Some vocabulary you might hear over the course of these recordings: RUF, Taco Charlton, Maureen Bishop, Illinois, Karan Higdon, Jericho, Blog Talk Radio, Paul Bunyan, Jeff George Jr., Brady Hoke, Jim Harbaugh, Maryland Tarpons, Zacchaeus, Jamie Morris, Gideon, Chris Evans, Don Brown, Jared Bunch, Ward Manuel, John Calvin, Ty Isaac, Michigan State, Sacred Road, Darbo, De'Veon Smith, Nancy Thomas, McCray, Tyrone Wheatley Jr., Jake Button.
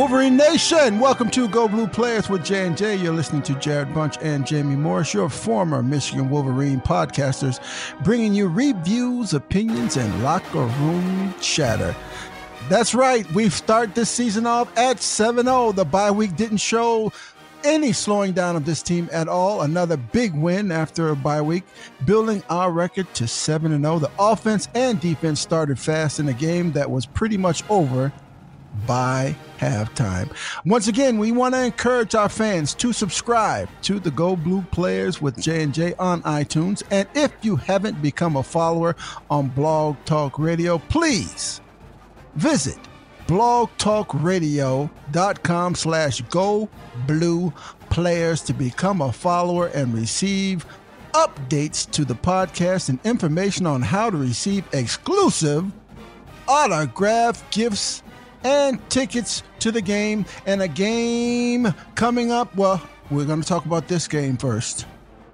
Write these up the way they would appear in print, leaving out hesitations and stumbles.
Wolverine Nation, welcome to Go Blue Players with J&J. You're listening to Jared Bunch and Jamie Morris, your former Michigan Wolverine podcasters, bringing you reviews, opinions, and locker room chatter. That's right, we start this season off at 7-0. The bye week didn't show any slowing down of this team at all. Another big win after a bye week, building our record to 7-0. The offense and defense started fast in a game that was pretty much over by halftime. Once again, we want to encourage our fans to subscribe to the Go Blue Players with J&J on iTunes. And if you haven't become a follower on Blog Talk Radio, please visit blogtalkradio.com/Go Blue Players to become a follower and receive updates to the podcast and information on how to receive exclusive autograph gifts and tickets to the game. And a game coming up. Well, we're going to talk about this game first,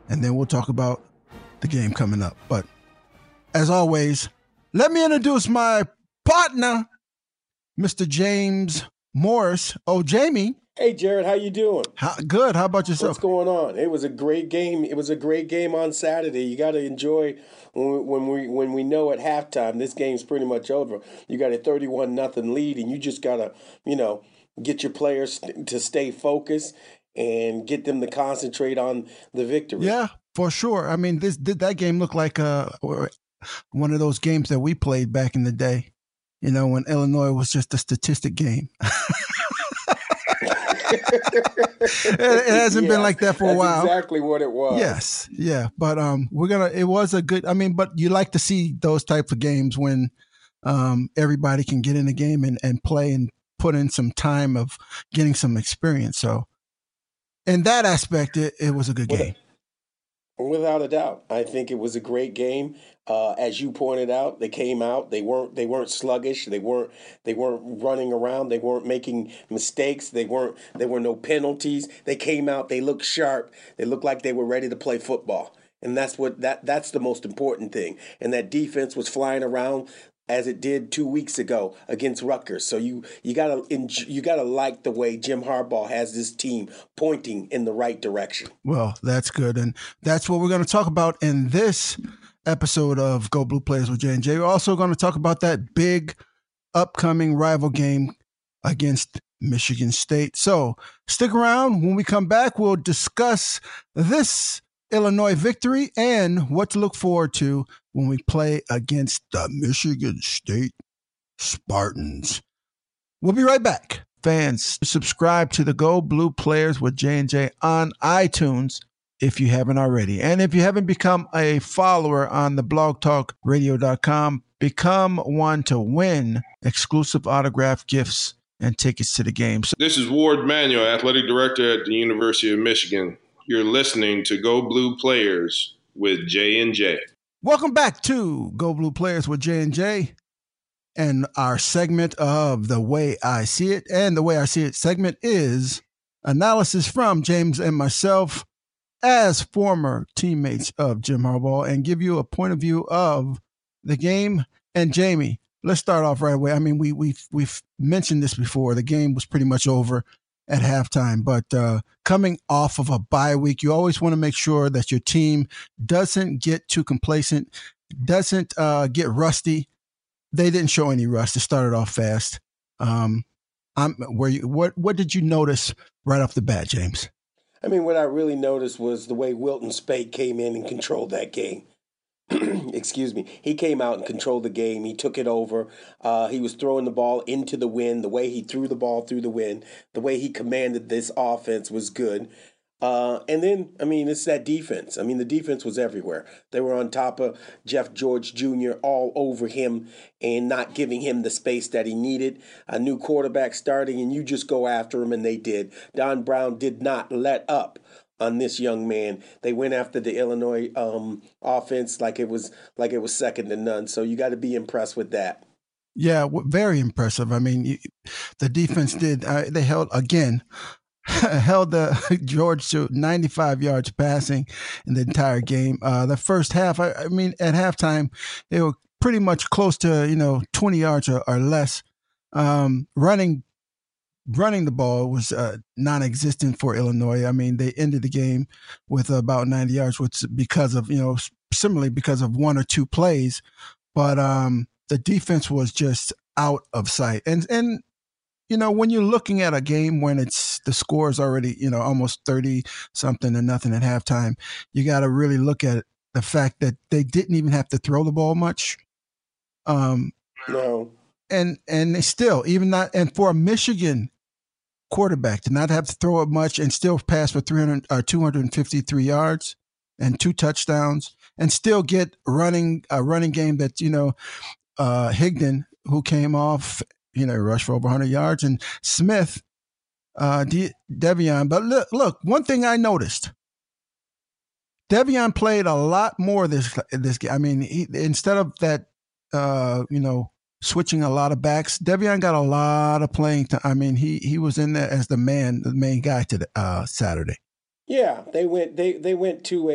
and then we'll talk about the game coming up. But as always, let me introduce my partner, Mr. James Morris. Oh, Jamie. Hey, Jared, how you doing? Good. How about yourself? What's going on? It was a great game. It was a great game on Saturday. You got to enjoy when we know at halftime this game's pretty much over. You got a 31-0 lead, and you just got to, get your players to stay focused and get them to concentrate on the victory. Yeah, for sure. I mean, that game looked like one of those games that we played back in the day, when Illinois was just a statistic game. It hasn't been like that for a while. Exactly what it was. Yes, yeah, but it was a good. I mean, but you like to see those types of games when everybody can get in the game and play and put in some time of getting some experience. So, in that aspect, it was a good game. Without a doubt, I think it was a great game. As you pointed out, they came out. They weren't sluggish. They weren't running around. They weren't making mistakes. There were no penalties. They came out. They looked sharp. They looked like they were ready to play football, and that's the most important thing. And that defense was flying around as it did 2 weeks ago against Rutgers. So you gotta like the way Jim Harbaugh has this team pointing in the right direction. Well, that's good, and that's what we're going to talk about in this episode of Go Blue Players with J&J. We're also going to talk about that big upcoming rival game against Michigan State. So stick around. When we come back, we'll discuss this Illinois victory and what to look forward to when we play against the Michigan State Spartans. We'll be right back. Fans, subscribe to the Go Blue Players with J&J on iTunes if you haven't already. And if you haven't become a follower on the blogtalkradio.com, become one to win exclusive autograph gifts and tickets to the game. This is Ward Manuel, Athletic Director at the University of Michigan. You're listening to Go Blue Players with J&J. Welcome back to Go Blue Players with J&J and our segment of The Way I See It. And The Way I See It segment is analysis from James and myself as former teammates of Jim Harbaugh and give you a point of view of the game. And Jamie, let's start off right away. I mean, we've mentioned this before. The game was pretty much over at halftime, but coming off of a bye week, you always want to make sure that your team doesn't get too complacent, doesn't get rusty. They didn't show any rust. It started off fast. What did you notice right off the bat, James? I mean, what I really noticed was the way Wilton Spade came in and controlled that game. Excuse me. He came out and controlled the game. He took it over. He was throwing the ball into the wind. The way he threw the ball through the wind, the way he commanded this offense was good. And then, I mean, it's that defense. I mean, the defense was everywhere. They were on top of Jeff George Jr., all over him and not giving him the space that he needed. A new quarterback starting, and you just go after him, and they did. Don Brown did not let up on this young man. They went after the Illinois offense like it was second to none. So you got to be impressed with that. Yeah, very impressive. I mean, the defense did. They held again. Held the George to 95 yards passing in the entire game. The first half, I mean, at halftime, they were pretty much close to 20 yards or less. Running running the ball was non-existent for Illinois. I mean, they ended the game with about 90 yards, which because of, you know, similarly because of one or two plays. But the defense was just out of sight. And you know, when you're looking at a game when it's the score is already, you know, almost 30-something to nothing at halftime, you got to really look at the fact that they didn't even have to throw the ball much. No. And they still, even not, and for a Michigan quarterback to not have to throw it much and still pass for 253 yards and two touchdowns and still get a running game that, you know, Higdon, who came off, you know, rushed for over 100 yards, and Smith, De'Veon. But look, one thing I noticed, De'Veon played a lot more this game. I mean, he, instead of that, you know, switching a lot of backs, De'Veon got a lot of playing time. I mean, he was in there as the main guy to Saturday. Yeah, they went to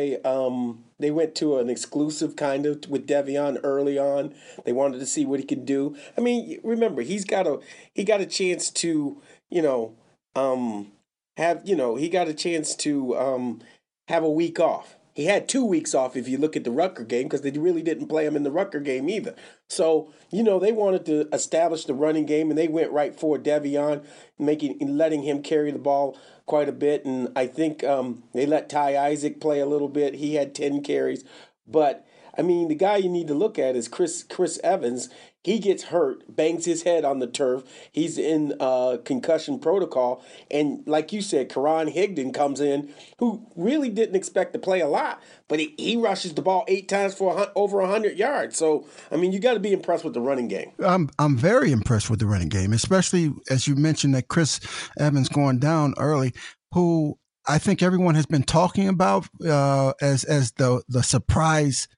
an exclusive kind of with De'Veon early on. They wanted to see what he could do. I mean, remember, he got a chance to, you know, have a week off. He had 2 weeks off if you look at the Rutgers game, because they really didn't play him in the Rutgers game either. So, you know, they wanted to establish the running game, and they went right for De'Veon, letting him carry the ball quite a bit. And I think they let Ty Isaac play a little bit. He had 10 carries. But, I mean, the guy you need to look at is Chris Evans. He gets hurt, bangs his head on the turf. He's in concussion protocol. And like you said, Karan Higdon comes in, who really didn't expect to play a lot, but he rushes the ball 8 times for over 100 yards. So, I mean, you got to be impressed with the running game. I'm very impressed with the running game, especially as you mentioned that Chris Evans going down early, who I think everyone has been talking about as the surprise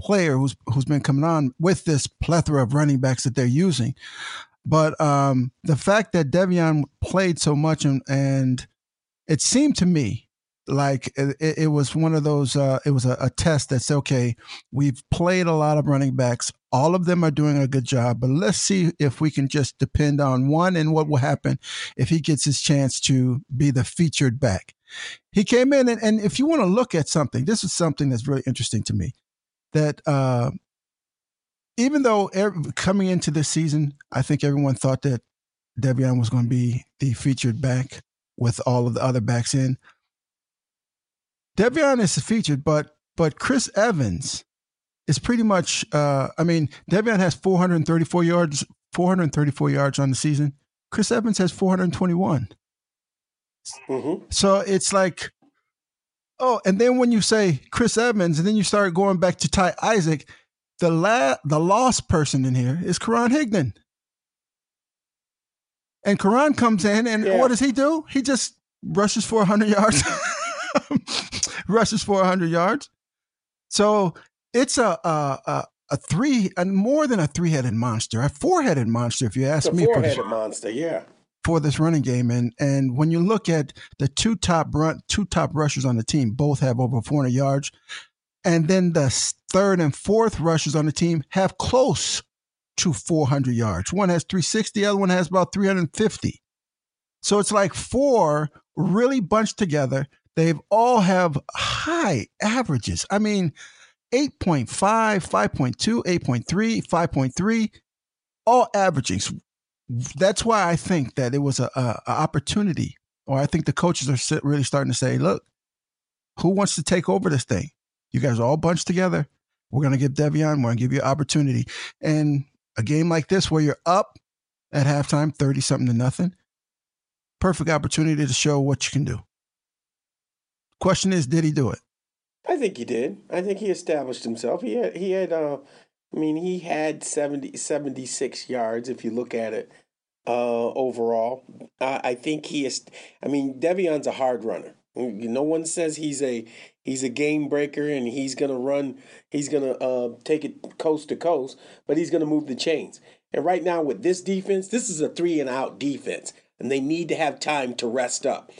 player who's been coming on with this plethora of running backs that they're using. But the fact that De'Veon played so much and it seemed to me like it was one of those, it was a test that's okay. We've played a lot of running backs. All of them are doing a good job, but let's see if we can just depend on one and what will happen if he gets his chance to be the featured back. He came in and if you want to look at something, this is something that's really interesting to me. That even though coming into this season, I think everyone thought that De'Veon was going to be the featured back with all of the other backs in. De'Veon is featured, but Chris Evans is pretty much. I mean, De'Veon has 434 yards on the season. Chris Evans has 421. Mm-hmm. So it's like. Oh, and then when you say Chris Evans, and then you start going back to Ty Isaac, the lost person in here is Karan Higdon. And Karan comes in, and what does he do? He just rushes for 100 yards. Rushes for 100 yards. So it's more than a three-headed monster, a four-headed monster, if you ask me. A four-headed monster, yeah. For this running game, and when you look at the two top rushers on the team, both have over 400 yards, and then the third and fourth rushers on the team have close to 400 yards. One has 360, the other one has about 350. So it's like four really bunched together. They've all have high averages. I mean, 8.5, 5.2, 8.3, 5.3, all averaging. That's why I think that it was a opportunity, or I think the coaches are really starting to say, look, who wants to take over this thing? You guys are all bunched together. We're going to give De'Veon, we're going to give you opportunity. And a game like this where you're up at halftime, 30-something to nothing, perfect opportunity to show what you can do. Question is, did he do it? I think he did. I think he established himself. He had 76 yards if you look at it overall. I think De'Veon's a hard runner. No one says he's a game breaker and he's going to run, he's going to take it coast to coast, but he's going to move the chains. And right now with this defense, this is a 3-and-out defense, and they need to have time to rest up.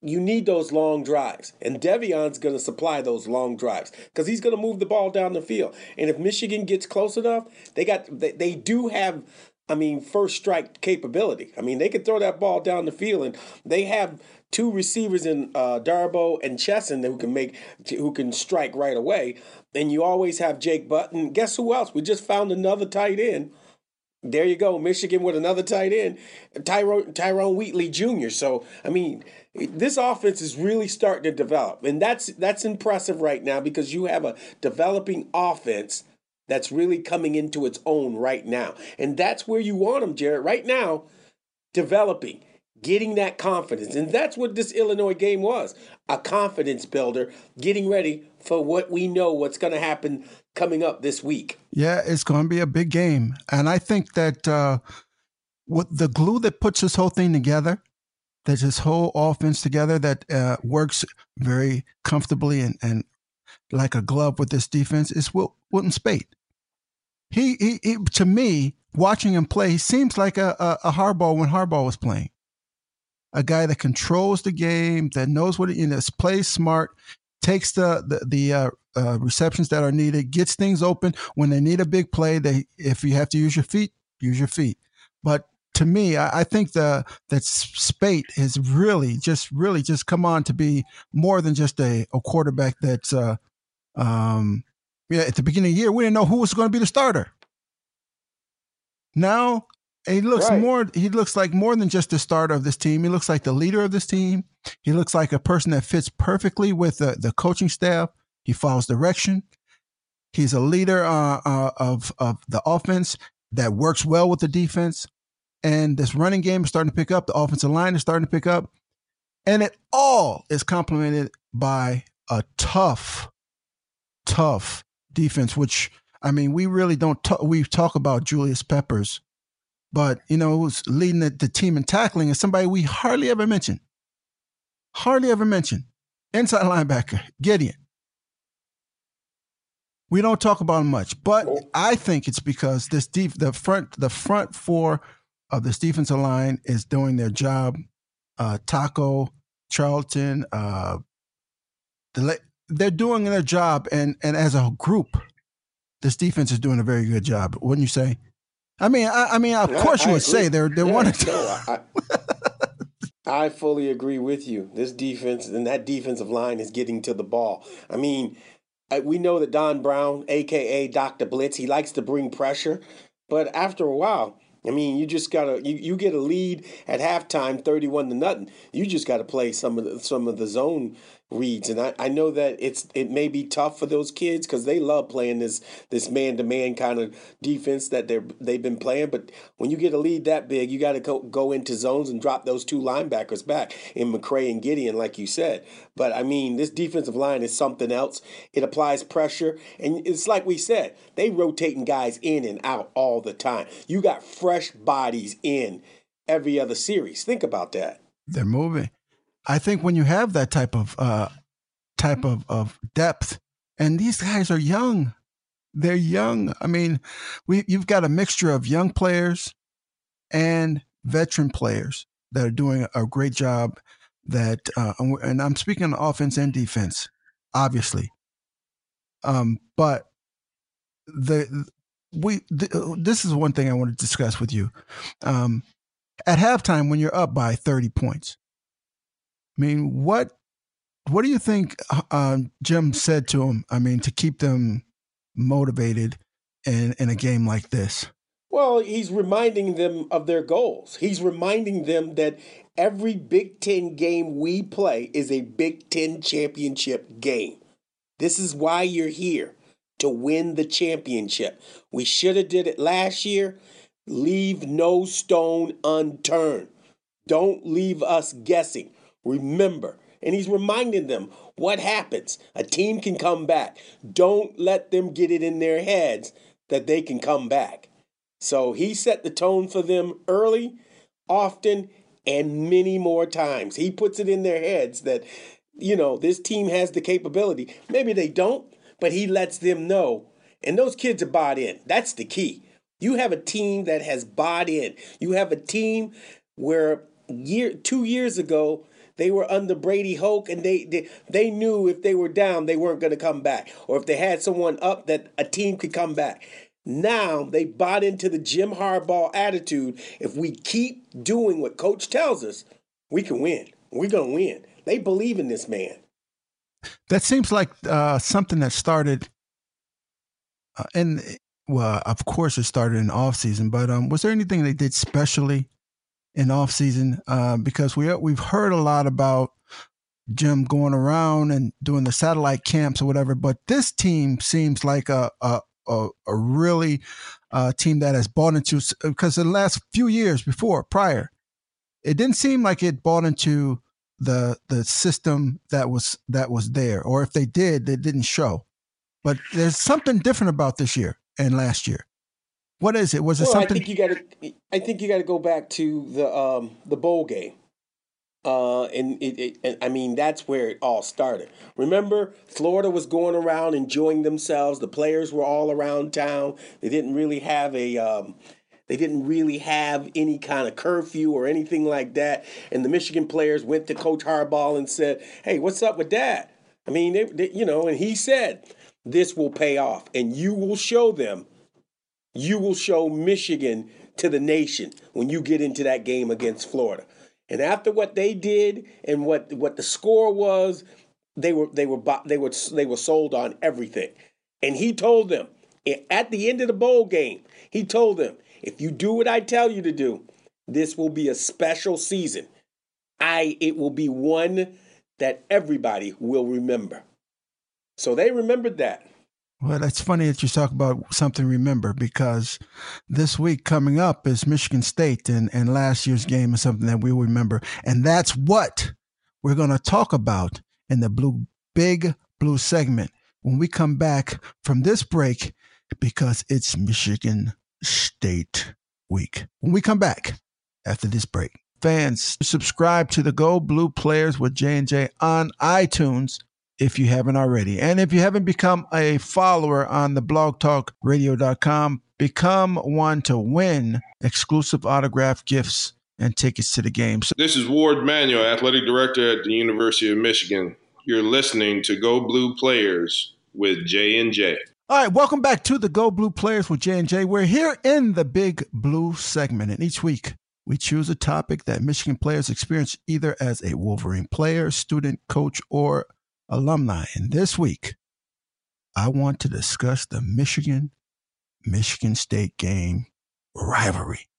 You need those long drives, and De'Veon's going to supply those long drives because he's going to move the ball down the field. And if Michigan gets close enough, they do have I mean, first strike capability. I mean, they could throw that ball down the field, and they have two receivers in Darbo and Chesson who can strike right away. And you always have Jake Button. Guess who else? We just found another tight end. There you go, Michigan with another tight end, Tyrone Wheatley Jr. So, I mean, this offense is really starting to develop, and that's impressive right now because you have a developing offense that's really coming into its own right now. And that's where you want them, Jared, right now, developing, getting that confidence. And that's what this Illinois game was, a confidence builder, getting ready for what we know what's going to happen coming up this week. Yeah, it's going to be a big game. And I think that what the glue that puts this whole thing together, that this whole offense together that works very comfortably and like a glove with this defense is Wilton Spade. He to me, watching him play, he seems like a Harbaugh when Harbaugh was playing. A guy that controls the game, that knows what he is, plays smart, takes the receptions that are needed, gets things open when they need a big play. If you have to use your feet, use your feet. But to me, I think that Spate has really just come on to be more than just a quarterback that's at the beginning of the year, we didn't know who was going to be the starter. Now he looks he looks like more than just the starter of this team. He looks like the leader of this team. He looks like a person that fits perfectly with the coaching staff. He follows direction. He's a leader of the offense that works well with the defense. And this running game is starting to pick up. The offensive line is starting to pick up. And it all is complemented by a tough defense, which, I mean, we really don't we talk about Julius Peppers, but, you know, who's leading the team in tackling is somebody we hardly ever mention. Inside linebacker, Gideon. We don't talk about him much, but I think it's because this the front four of this defensive line is doing their job. Taco, Charlton, they're doing their job, and as a group, this defense is doing a very good job. Wouldn't you say? I mean, I agree. they're one. I fully agree with you. This defense and that defensive line is getting to the ball. I mean, we know that Don Brown, aka Dr. Blitz, he likes to bring pressure, but after a while. I mean, you just gotta you get a lead at halftime, 31-0. You just gotta play some of the zone reads, and I know that it may be tough for those kids because they love playing this man-to-man kind of defense that they've been playing. But when you get a lead that big, you gotta go into zones and drop those two linebackers back in McCray and Gideon, like you said. But I mean, this defensive line is something else. It applies pressure, and it's like we said, they rotating guys in and out all the time. You got fresh bodies in every other series. Think about that. They're moving. I think when you have that type of depth, and these guys are young, they're young. I mean, you've got a mixture of young players and veteran players that are doing a great job. That and I'm speaking of offense and defense, obviously. But this is one thing I want to discuss with you. At halftime, when you're up by 30 points. I mean, what do you think Jim said to him? I mean, to keep them motivated in a game like this? Well, he's reminding them of their goals. He's reminding them that every Big Ten game we play is a Big Ten championship game. This is why you're here, to win the championship. We should have did it last year. Leave no stone unturned. Don't leave us guessing. Remember, and he's reminding them what happens. A team can come back. Don't let them get it in their heads that they can come back. So he set the tone for them early, often, and many more times. He puts it in their heads that, you know, this team has the capability. Maybe they don't, but he lets them know. And those kids are bought in. That's the key. You have a team that has bought in. You have a team where 2 years ago, they were under Brady Hoke, and they knew if they were down, they weren't going to come back. Or if they had someone up, that a team could come back. Now they bought into the Jim Harbaugh attitude. If we keep doing what Coach tells us, we can win. We're going to win. They believe in this man. That seems like something that started well, of course it started in offseason, but was there anything they did specially in offseason? Because we've heard a lot about Jim going around and doing the satellite camps or whatever, but this team seems like a really team that has bought into, because the last few years prior, it didn't seem like it bought into the system that was there, or if they did, they didn't show. But there's something different about this year and last year. What is it? Was it something? I think you got to go back to the bowl game, and I mean that's where it all started. Remember, Florida was going around enjoying themselves. The players were all around town. They didn't really have any kind of curfew or anything like that. And the Michigan players went to Coach Harbaugh and said, "Hey, what's up with that?" I mean, and he said, "This will pay off, and you will show them. You will show Michigan to the nation when you get into that game against Florida." And after what they did and what the score was, they were sold on everything. And he told them at the end of the bowl game, he told them, "If you do what I tell you to do, this will be a special season. It will be one that everybody will remember." So they remembered that. Well, that's funny that you talk about something remember, because this week coming up is Michigan State, and last year's game is something that we will remember. And that's what we're going to talk about in the Big Blue segment when we come back from this break, because it's Michigan State week. When we come back after this break, fans, subscribe to the Go Blue Players with J&J on iTunes if you haven't already. And if you haven't become a follower on the blogtalkradio.com, become one to win exclusive autograph gifts and tickets to the game. So this is Ward Manuel, athletic director at the University of Michigan. You're listening to Go Blue Players with J&J. All right, welcome back to the Go Blue Players with J&J. We're here in the Big Blue segment, and each week we choose a topic that Michigan players experience either as a Wolverine player, student, coach, or alumni. And this week, I want to discuss the Michigan State game rivalry.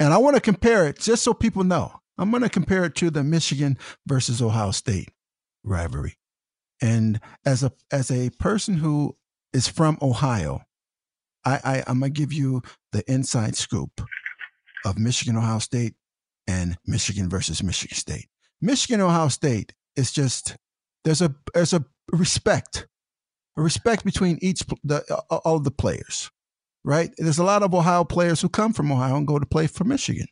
And I want to compare it, just so people know, I'm going to compare it to the Michigan versus Ohio State rivalry. And as a person who is from Ohio, I'm going to give you the inside scoop of Michigan, Ohio State, and Michigan versus Michigan State. Michigan, Ohio State is just, there's a respect between all the players, right? There's a lot of Ohio players who come from Ohio and go to play for Michigan.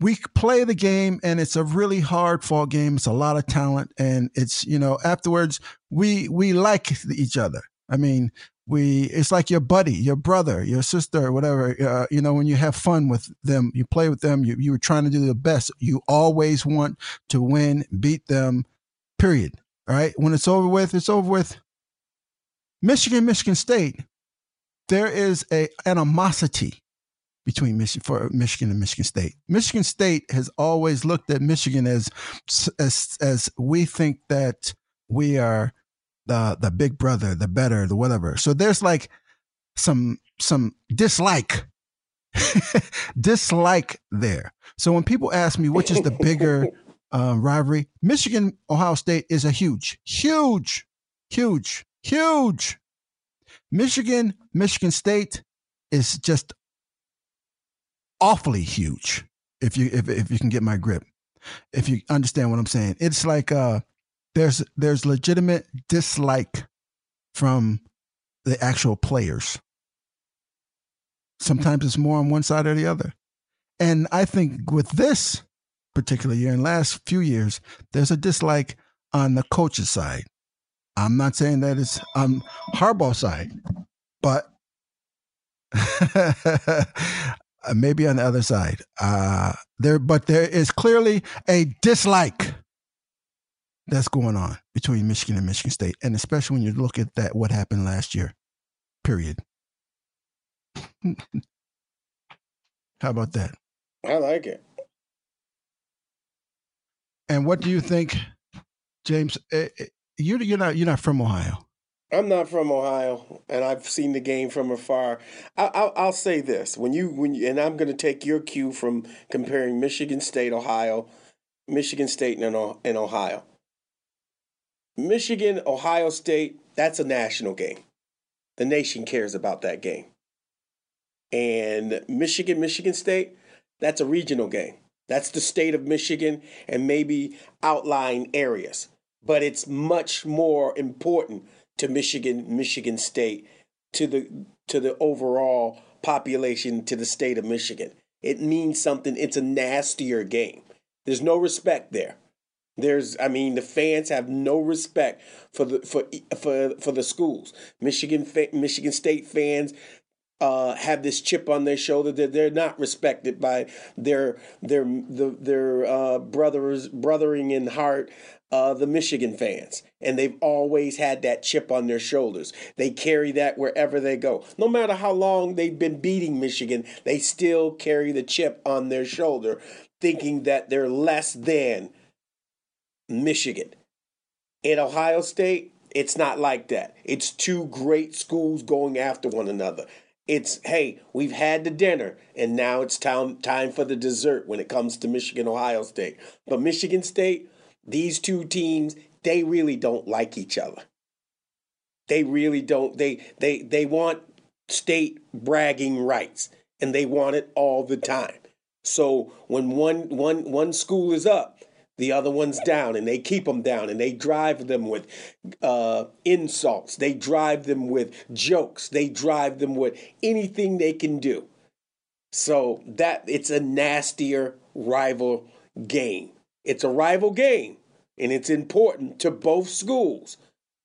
We play the game, and it's a really hard-fought game. It's a lot of talent, and it's, afterwards, we like each other. I mean, it's like your buddy, your brother, your sister, whatever. When you have fun with them, you play with them, you were trying to do the best. You always want to win, beat them, period. All right. When it's over with, it's over with. Michigan State, there is a animosity between Michigan and Michigan State. Michigan State has always looked at Michigan as we think that we are the big brother, the better, the whatever. So there's like some dislike there. So when people ask me, which is the bigger rivalry, Michigan, Ohio State is a huge. Michigan State is just awfully huge. If you can get my grip, if you understand what I'm saying, it's like, there's legitimate dislike from the actual players. Sometimes it's more on one side or the other. And I think with this particular year and last few years, there's a dislike on the coach's side. I'm not saying that it's on Harbaugh's side, but maybe on the other side. But there is clearly a dislike that's going on between Michigan and Michigan State, and especially when you look at what happened last year, period. How about that? I like it. And what do you think, James? You're not from Ohio. I'm not from Ohio, and I've seen the game from afar. I'll say this: when you and I'm going to take your cue from comparing Michigan State and Ohio. Michigan, Ohio State, that's a national game. The nation cares about that game. And Michigan State, that's a regional game. That's the state of Michigan and maybe outlying areas. But it's much more important to Michigan State, to the overall population, to the state of Michigan. It means something. It's a nastier game. There's no respect there. The fans have no respect for the schools. Michigan State fans have this chip on their shoulder that they're not respected by their brothering in heart, the Michigan fans, and they've always had that chip on their shoulders. They carry that wherever they go. No matter how long they've been beating Michigan, they still carry the chip on their shoulder, thinking that they're less than Michigan. In Ohio State, it's not like that. It's two great schools going after one another. It's, hey, we've had the dinner, and now it's time for the dessert when it comes to Michigan, Ohio State. But Michigan State, these two teams, they really don't like each other. They really don't. They want state bragging rights, and they want it all the time. So when one school is up, the other one's down, and they keep them down, and they drive them with insults. They drive them with jokes. They drive them with anything they can do. So that it's a nastier rival game. It's a rival game, and it's important to both schools,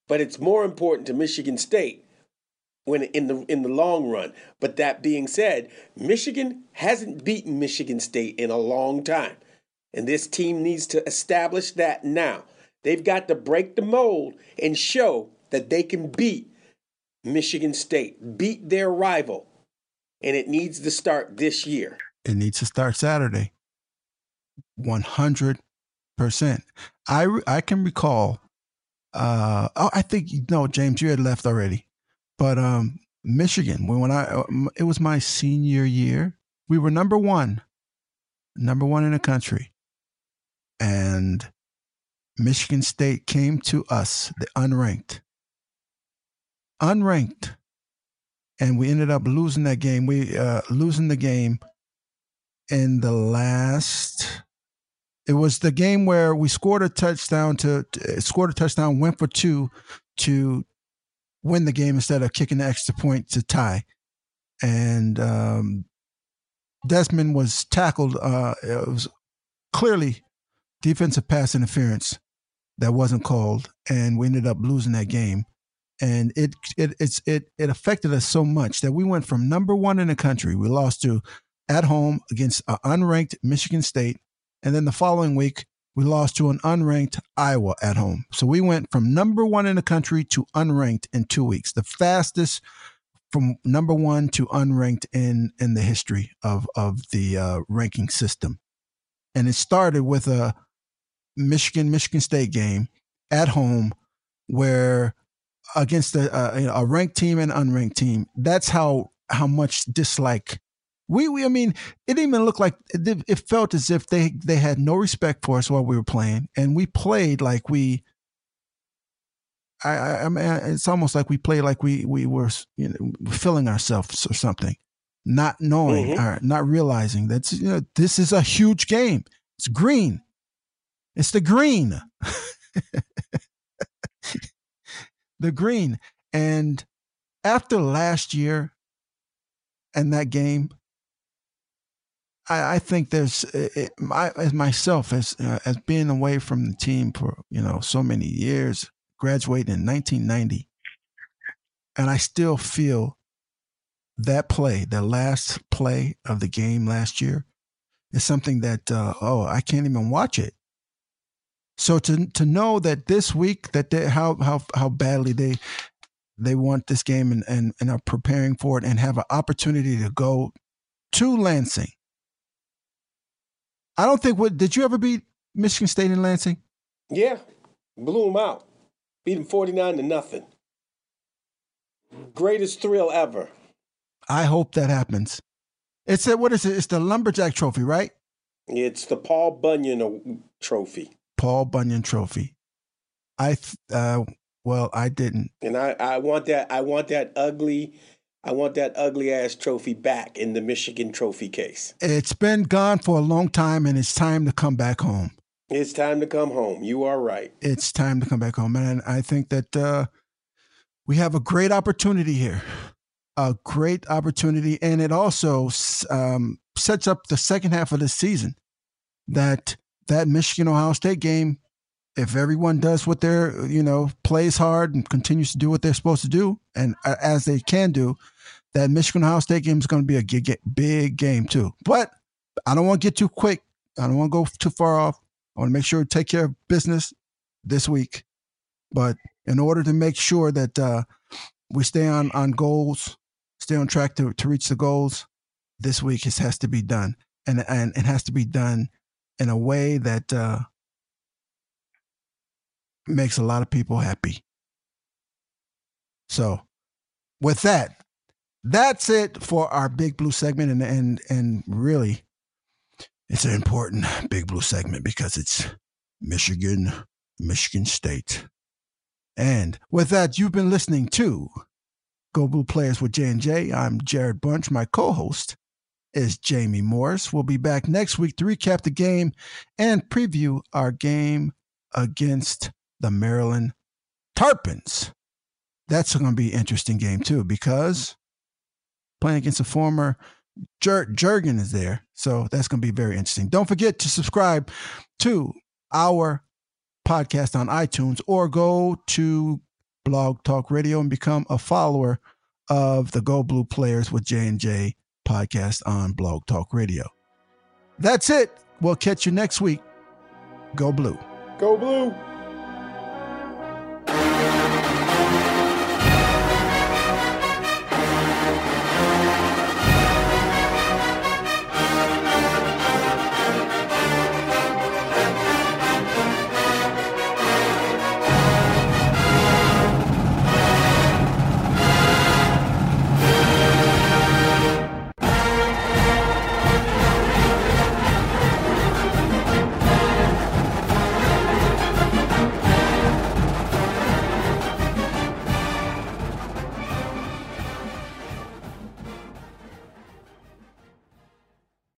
but it's more important to Michigan State when in the long run. But that being said, Michigan hasn't beaten Michigan State in a long time. And this team needs to establish that now. They've got to break the mold and show that they can beat Michigan State, beat their rival. And it needs to start this year. It needs to start Saturday. 100%. I can recall. James, you had left already. But Michigan, it was my senior year. We were number one in the country. And Michigan State came to us, the unranked. And we ended up losing that game. We losing the game in the last. It was the game where we scored a touchdown, went for two to win the game instead of kicking the extra point to tie. And, Desmond was tackled. It was clearly defensive pass interference that wasn't called, and we ended up losing that game. And it affected us so much that we went from number one in the country. We lost to at home against an unranked Michigan State, and then the following week we lost to an unranked Iowa at home. So we went from number one in the country to unranked in 2 weeks. The fastest from number one to unranked in the history of the ranking system. And it started with a Michigan State game at home where against a ranked team and unranked team. That's how much dislike it didn't even look like it felt as if they had no respect for us while we were playing. And we played like it's almost like we played like we were filling ourselves or something, not knowing or not realizing that this is a huge game. It's green. It's the green. The green. And after last year and that game, I think there's as being away from the team for so many years. Graduated in 1990, and I still feel that play, the last play of the game last year, is something that I can't even watch it. So to know that this week that they how badly they They want this game and are preparing for it and have an opportunity to go to Lansing. I don't think, did you ever beat Michigan State in Lansing? Yeah, blew them out. Beat them 49-0. Greatest thrill ever. I hope that happens. It's a, what is it? It's the Lumberjack Trophy, right? It's the Paul Bunyan Trophy. Paul Bunyan Trophy. I didn't. And I want that ugly ass trophy back in the Michigan trophy case. It's been gone for a long time, and it's time to come back home. It's time to come home. You are right. It's time to come back home, and I think that we have a great opportunity here. A great opportunity, and it also sets up the second half of the season. That Michigan-Ohio State game, if everyone does what they're, plays hard and continues to do what they're supposed to do, and as they can do, that Michigan-Ohio State game is going to be a big game too. But I don't want to get too quick. I don't want to go too far off. I want to make sure to take care of business this week. But in order to make sure that we stay on goals, stay on track to reach the goals, this week it has to be done. And it has to be done in a way that makes a lot of people happy. So with that, that's it for our Big Blue segment. And really, it's an important Big Blue segment because it's Michigan State. And with that, you've been listening to Go Blue Players with J&J. I'm Jared Bunch. My co-host is Jamie Morris. We'll be back next week to recap the game and preview our game against the Maryland Tarpons. That's going to be an interesting game, too, because playing against a former Jurgen is there. So that's going to be very interesting. Don't forget to subscribe to our podcast on iTunes or go to Blog Talk Radio and become a follower of the Go Blue Players with J&J podcast on Blog Talk Radio. That's it. We'll catch you next week. Go Blue. Go Blue.